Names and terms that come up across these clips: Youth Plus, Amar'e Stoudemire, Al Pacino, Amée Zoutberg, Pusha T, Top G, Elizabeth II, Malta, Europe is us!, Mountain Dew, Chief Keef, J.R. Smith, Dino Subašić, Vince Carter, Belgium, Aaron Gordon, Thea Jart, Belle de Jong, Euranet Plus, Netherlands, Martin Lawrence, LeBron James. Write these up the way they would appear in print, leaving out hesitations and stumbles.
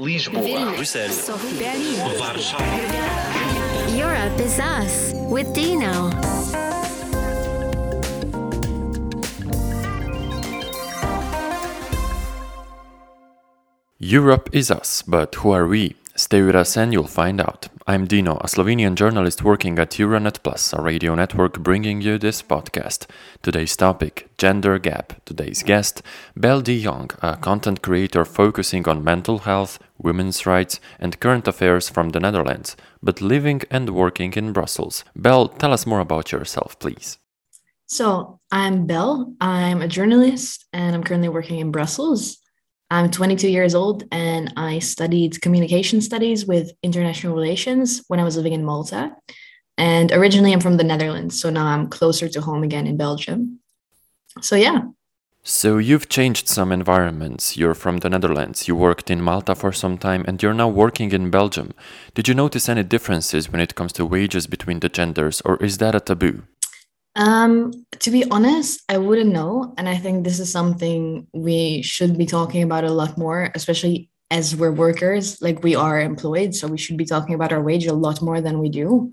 Lisboa, Bruxelles, Berlin. Europe is us with Dino. Europe is us, but who are we? Stay with us and you'll find out. I'm Dino, a Slovenian journalist working at Euranet Plus, a radio network bringing you this podcast. Today's topic, gender gap. Today's guest, Belle de Jong, a content creator focusing on mental health, women's rights and current affairs from the Netherlands, but living and working in Brussels. Belle, tell us more about yourself, please. So, I'm Belle. I'm a journalist and I'm currently working in Brussels. I'm 22 years old and I studied communication studies with international relations when I was living in Malta. And originally I'm from the Netherlands, so now I'm closer to home again in Belgium. So yeah. So you've changed some environments. You're from the Netherlands, you worked in Malta for some time and you're now working in Belgium. Did you notice any differences when it comes to wages between the genders, or is that a taboo? To be honest, I wouldn't know. And I think this is something we should be talking about a lot more, especially as we're workers, like we are employed. So we should be talking about our wage a lot more than we do.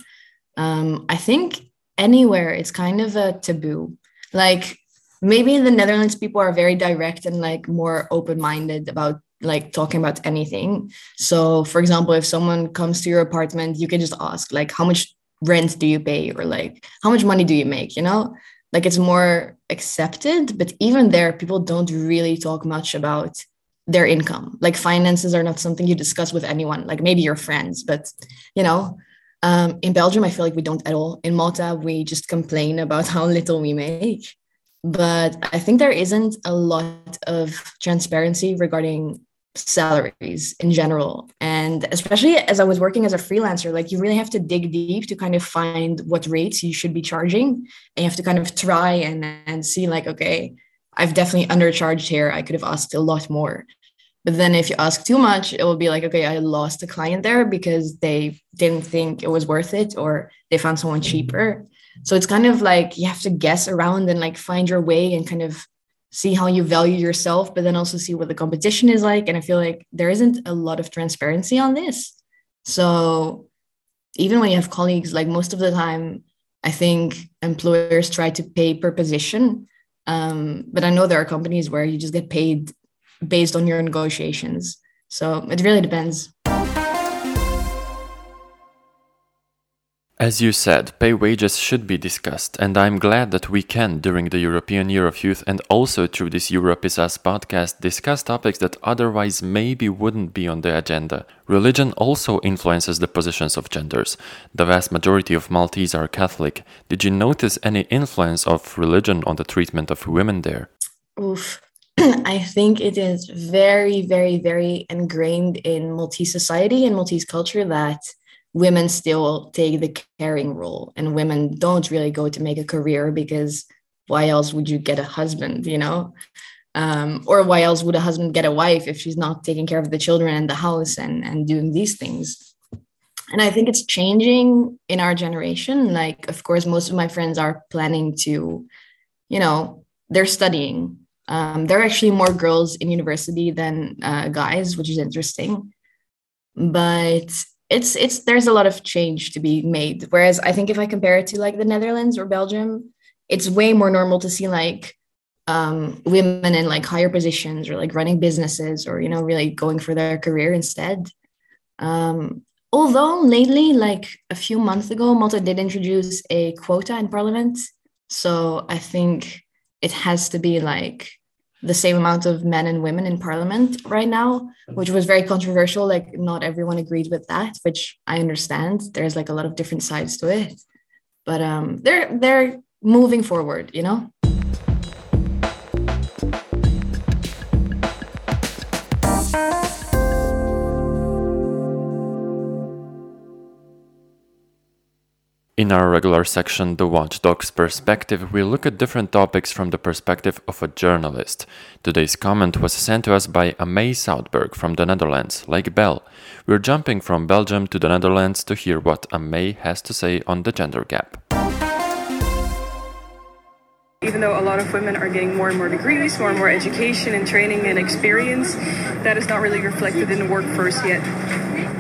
I think anywhere it's kind of a taboo. Like maybe in the Netherlands, people are very direct and like more open-minded about like talking about anything. So for example, if someone comes to your apartment, you can just ask like, how much rent do you pay, or like how much money do you make, you know? Like it's more accepted, but even there people don't really talk much about their income. Like finances are not something you discuss with anyone, like maybe your friends, but you know. In Belgium I feel like we don't at all. In Malta we just complain about how little we make, but I think there isn't a lot of transparency regarding salaries in general. And especially as I was working as a freelancer, like you really have to dig deep to kind of find what rates you should be charging. And you have to kind of try and see like, okay, I've definitely undercharged here. I could have asked a lot more. But then if you ask too much, it will be like, okay, I lost a client there because they didn't think it was worth it, or they found someone cheaper. So it's kind of like you have to guess around and like find your way and kind of see how you value yourself, but then also see what the competition is like. And I feel like there isn't a lot of transparency on this. So even when you have colleagues, like most of the time, I think employers try to pay per position. But I know there are companies where you just get paid based on your negotiations. So it really depends. As you said, pay wages should be discussed, and I'm glad that we can, during the European Year of Youth and also through this Europe is Us podcast, discuss topics that otherwise maybe wouldn't be on the agenda. Religion also influences the positions of genders. The vast majority of Maltese are Catholic. Did you notice any influence of religion on the treatment of women there? Oof. I think it is very, very, very ingrained in Maltese society and Maltese culture that women still take the caring role and women don't really go to make a career, because why else would you get a husband, you know? Or why else would a husband get a wife if she's not taking care of the children and the house and doing these things? And I think it's changing in our generation. Like, of course, most of my friends are planning to, you know, they're studying. There are actually more girls in university than guys, which is interesting. But It's there's a lot of change to be made. Whereas I think if I compare it to like the Netherlands or Belgium, it's way more normal to see like women in like higher positions, or like running businesses, or, you know, really going for their career instead. Although lately, like a few months ago, Malta did introduce a quota in parliament. So I think it has to be like the same amount of men and women in parliament right now, which was very controversial. Like not everyone agreed with that, which I understand. There's like a lot of different sides to it, but they're moving forward, you know? In our regular section, The Watchdog's Perspective, we look at different topics from the perspective of a journalist. Today's comment was sent to us by Amée Zoutberg from the Netherlands, like Belle. We're jumping from Belgium to the Netherlands to hear what Amée has to say on the gender gap. Even though a lot of women are getting more and more degrees, more and more education and training and experience, that is not really reflected in the workforce yet.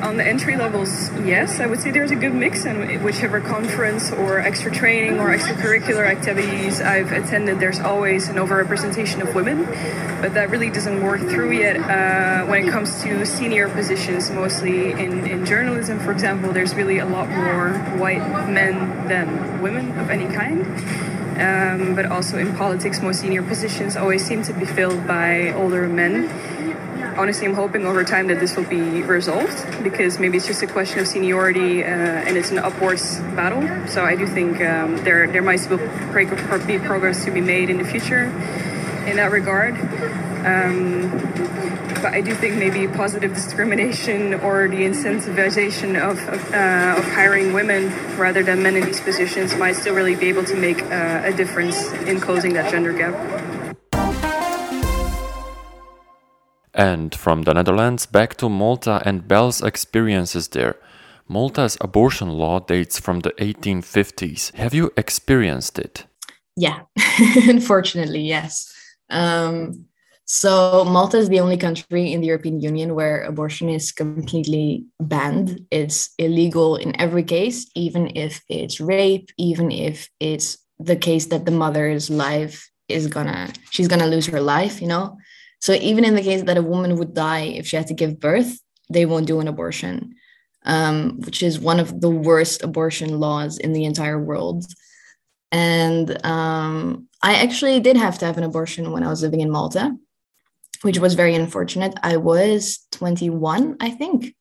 On the entry levels, yes, I would say there's a good mix, and whichever conference or extra training or extracurricular activities I've attended, there's always an overrepresentation of women, but that really doesn't work through yet when it comes to senior positions, mostly in journalism, for example. There's really a lot more white men than women of any kind. But also in politics, more senior positions always seem to be filled by older men. Honestly, I'm hoping over time that this will be resolved, because maybe it's just a question of seniority and it's an upwards battle. So I do think there might still be progress to be made in the future in that regard. But I do think maybe positive discrimination or the incentivization of hiring women rather than men in these positions might still really be able to make a difference in closing that gender gap. And from the Netherlands back to Malta and Belle's experiences there. Malta's abortion law dates from the 1850s. Have you experienced it? Yeah, unfortunately, yes. So Malta is the only country in the European Union where abortion is completely banned. It's illegal in every case, even if it's rape, even if it's the case that the mother's life she's gonna lose her life, you know? So even in the case that a woman would die if she had to give birth, they won't do an abortion, which is one of the worst abortion laws in the entire world. And I actually did have to have an abortion when I was living in Malta, which was very unfortunate. I was 21, I think.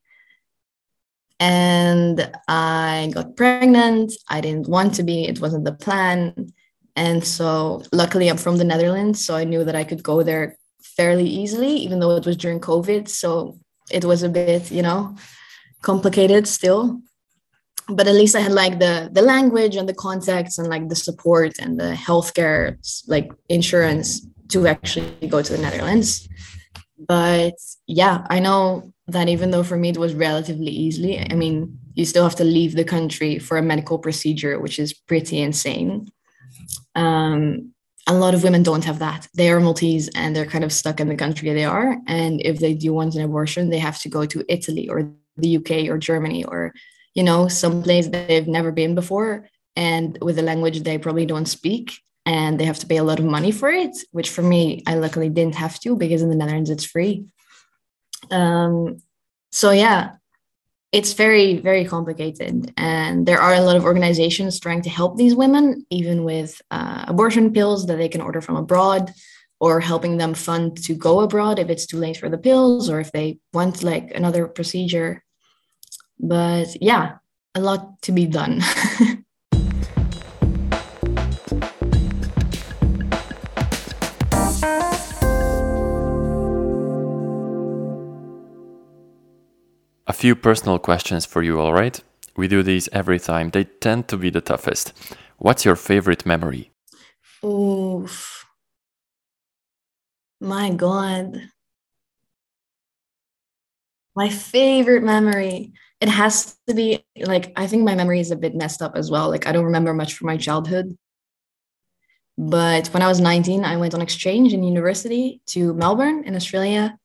And I got pregnant. I didn't want to be. It wasn't the plan. And so luckily I'm from the Netherlands, so I knew that I could go there fairly easily, even though it was during COVID. So it was a bit, complicated still. But at least I had like the language and the contacts and like the support and the healthcare, like insurance, to actually go to the Netherlands. But yeah, I know that even though for me it was relatively easily, I mean, you still have to leave the country for a medical procedure, which is pretty insane. A lot of women don't have that. They are Maltese and they're kind of stuck in the country they are. And if they do want an abortion, they have to go to Italy or the UK or Germany or, some place they've never been before and with a language they probably don't speak. And they have to pay a lot of money for it, which for me, I luckily didn't have to, because in the Netherlands, it's free. So yeah, it's very, very complicated. And there are a lot of organizations trying to help these women, even with abortion pills that they can order from abroad, or helping them fund to go abroad if it's too late for the pills or if they want like another procedure. But yeah, a lot to be done. A few personal questions for you, all right? We do these every time. They tend to be the toughest. What's your favorite memory? Oof. My God. My favorite memory. It has to be, like, I think my memory is a bit messed up as well. Like, I don't remember much from my childhood. But when I was 19, I went on exchange in university to Melbourne in Australia.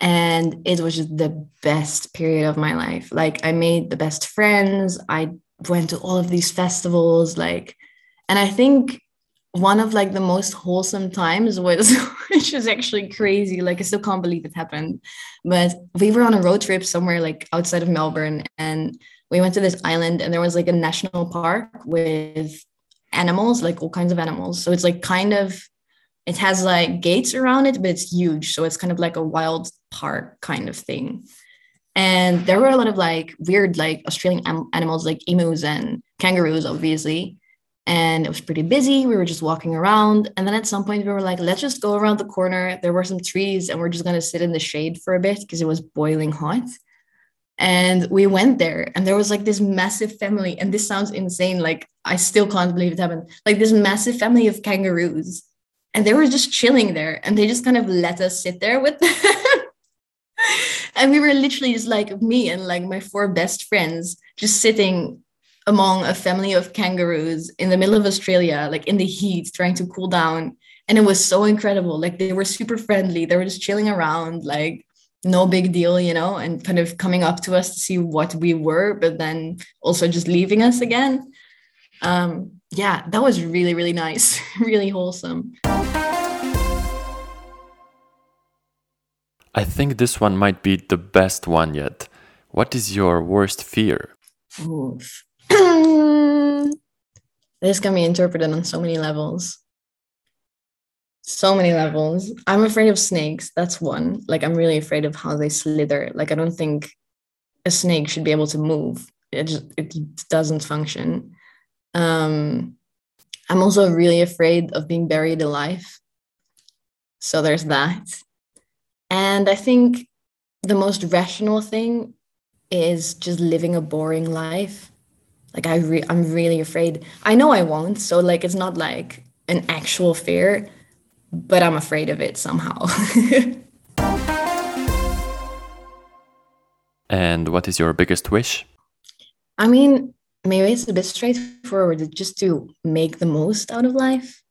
And it was just the best period of my life. Like, I made the best friends. I went to all of these festivals. Like, and I think one of like the most wholesome times was, which is actually crazy. Like, I still can't believe it happened. But we were on a road trip somewhere like outside of Melbourne. And we went to this island and there was like a national park with animals, like all kinds of animals. So it's like kind of, it has like gates around it, but it's huge. So it's kind of like a wild park kind of thing. And there were a lot of like weird, like Australian animals, like emus and kangaroos, obviously. And it was pretty busy. We were just walking around. And then at some point we were like, let's just go around the corner. There were some trees and we're just going to sit in the shade for a bit because it was boiling hot. And we went there and there was like this massive family. And this sounds insane. Like, I still can't believe it happened. Like this massive family of kangaroos. And they were just chilling there and they just kind of let us sit there with them. And we were literally just like me and like my four best friends just sitting among a family of kangaroos in the middle of Australia, like in the heat, trying to cool down. And it was so incredible. Like, they were super friendly. They were just chilling around, like, no big deal, you know, and kind of coming up to us to see what we were, but then also just leaving us again. Yeah, that was really, really nice, really wholesome. I think this one might be the best one yet. What is your worst fear? Oof. This can be interpreted on so many levels. So many levels. I'm afraid of snakes. That's one. Like, I'm really afraid of how they slither. Like, I don't think a snake should be able to move. It doesn't function. I'm also really afraid of being buried alive. So there's that. And I think the most rational thing is just living a boring life. Like, I'm really afraid. I know I won't. So, like, it's not like an actual fear, but I'm afraid of it somehow. And what is your biggest wish? I mean, maybe it's a bit straightforward, just to make the most out of life.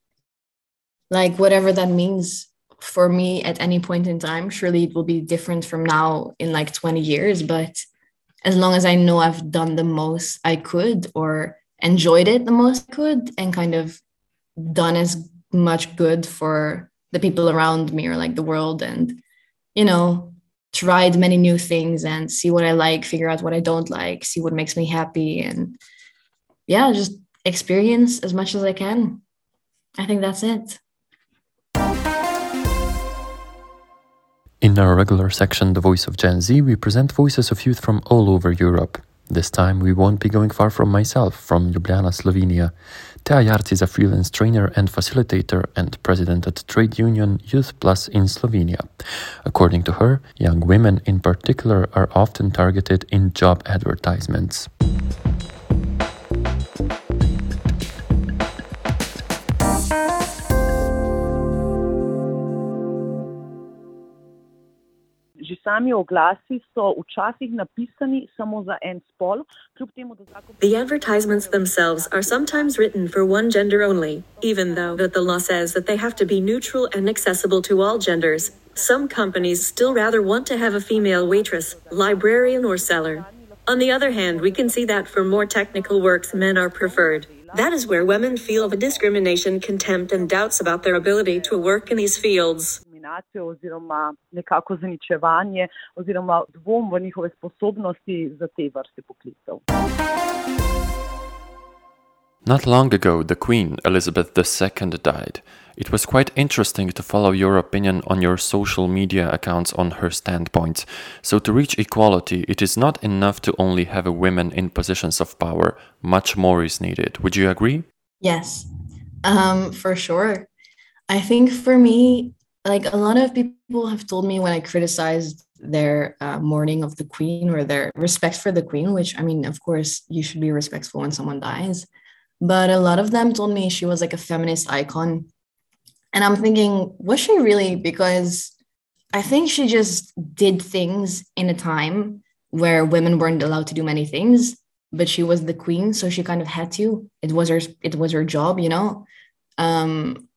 Like, whatever that means for me at any point in time. Surely it will be different from now in like 20 years, but as long as I know I've done the most I could, or enjoyed it the most I could, and kind of done as much good for the people around me or like the world, and, you know, tried many new things and see what I like, figure out what I don't like, see what makes me happy, and yeah, just experience as much as I can. I think that's it. In our regular section, The Voice of Gen Z, we present voices of youth from all over Europe. This time we won't be going far from myself, from Ljubljana, Slovenia. Thea Jart is a freelance trainer and facilitator and president at trade union Youth Plus in Slovenia. According to her, young women in particular are often targeted in job advertisements. The advertisements themselves are sometimes written for one gender only, even though that the law says that they have to be neutral and accessible to all genders. Some companies still rather want to have a female waitress, librarian or seller. On the other hand, we can see that for more technical works, men are preferred. That is where women feel the discrimination, contempt and doubts about their ability to work in these fields. Oziroma nekako zaničevanje oziroma dvom v njihove sposobnosti za te vrste poklicev. Not long ago, the Queen, Elizabeth II, died. It was quite interesting to follow your opinion on your social media accounts on her standpoints. So to reach equality, it is not enough to only have women in positions of power. Much more is needed. Would you agree? Yes, for sure. I think for me, like, a lot of people have told me when I criticized their mourning of the Queen or their respect for the Queen, which, I mean, of course, you should be respectful when someone dies. But a lot of them told me she was like a feminist icon. And I'm thinking, was she really? Because I think she just did things in a time where women weren't allowed to do many things, but she was the Queen, so she kind of had to. It was her job, you know?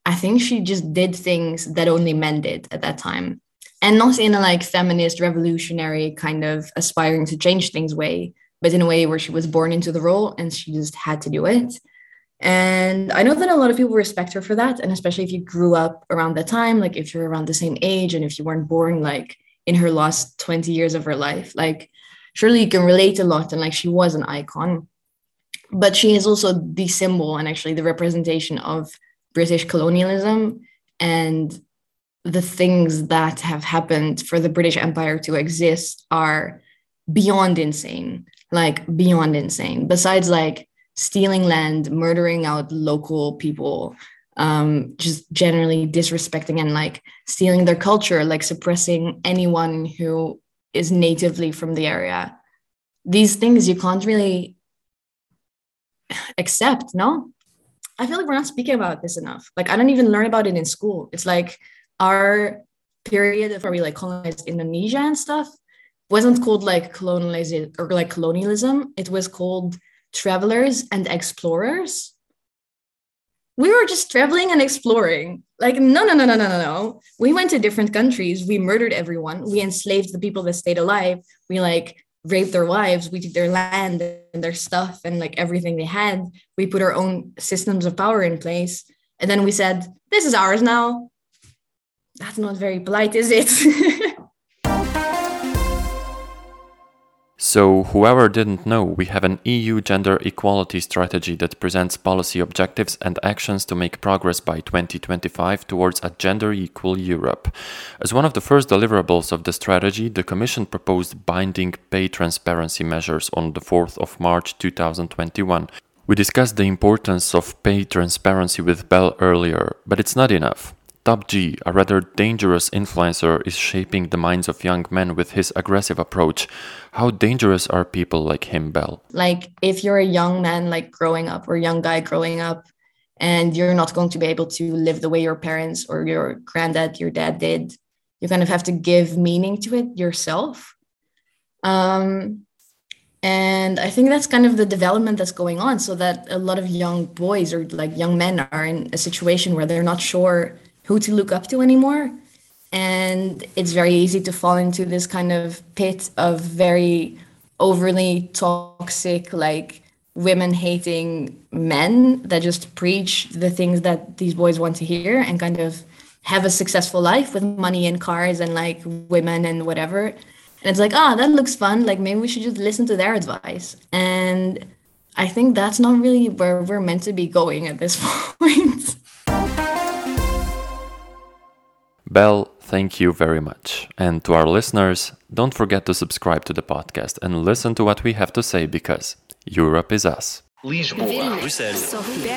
I think she just did things that only men did at that time, and not in a like feminist, revolutionary kind of aspiring to change things way, but in a way where she was born into the role and she just had to do it. And I know that a lot of people respect her for that. And especially if you grew up around that time, like if you're around the same age and if you weren't born like in her last 20 years of her life, like surely you can relate a lot. And like, she was an icon, but she is also the symbol and actually the representation of British colonialism and the things that have happened for the British Empire to exist are beyond insane, like beyond insane. Besides like stealing land, murdering out local people, just generally disrespecting and like stealing their culture, like suppressing anyone who is natively from the area. These things you can't really accept, no? I feel like we're not speaking about this enough. Like, I don't even learn about it in school. It's like our period of where we like colonized Indonesia and stuff wasn't called like colonialism. It was called travelers and explorers. We were just traveling and exploring. Like, no. We went to different countries. We murdered everyone. We enslaved the people that stayed alive. We like raped their wives. We took their land and their stuff and like everything they had. We put our own systems of power in place. And then we said, this is ours now. That's not very polite, is it? So, whoever didn't know, we have an EU gender equality strategy that presents policy objectives and actions to make progress by 2025 towards a gender-equal Europe. As one of the first deliverables of the strategy, the Commission proposed binding pay transparency measures on the 4th of March 2021. We discussed the importance of pay transparency with Belle earlier, but it's not enough. Top G, a rather dangerous influencer, is shaping the minds of young men with his aggressive approach. How dangerous are people like him, Belle? Like, if you're a young man, like, growing up, or a young guy growing up, and you're not going to be able to live the way your parents or your granddad, your dad did, you kind of have to give meaning to it yourself. And I think that's kind of the development that's going on, so that a lot of young boys or, like, young men are in a situation where they're not sure who to look up to anymore. And it's very easy to fall into this kind of pit of very overly toxic, like, women-hating men that just preach the things that these boys want to hear and kind of have a successful life with money and cars and, like, women and whatever. And it's like, that looks fun. Like, maybe we should just listen to their advice. And I think that's not really where we're meant to be going at this point. Belle, thank you very much. And to our listeners, don't forget to subscribe to the podcast and listen to what we have to say, because Europe is us. Lisboa, Bruxelles, Sofia,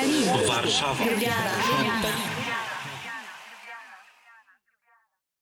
Warszawa.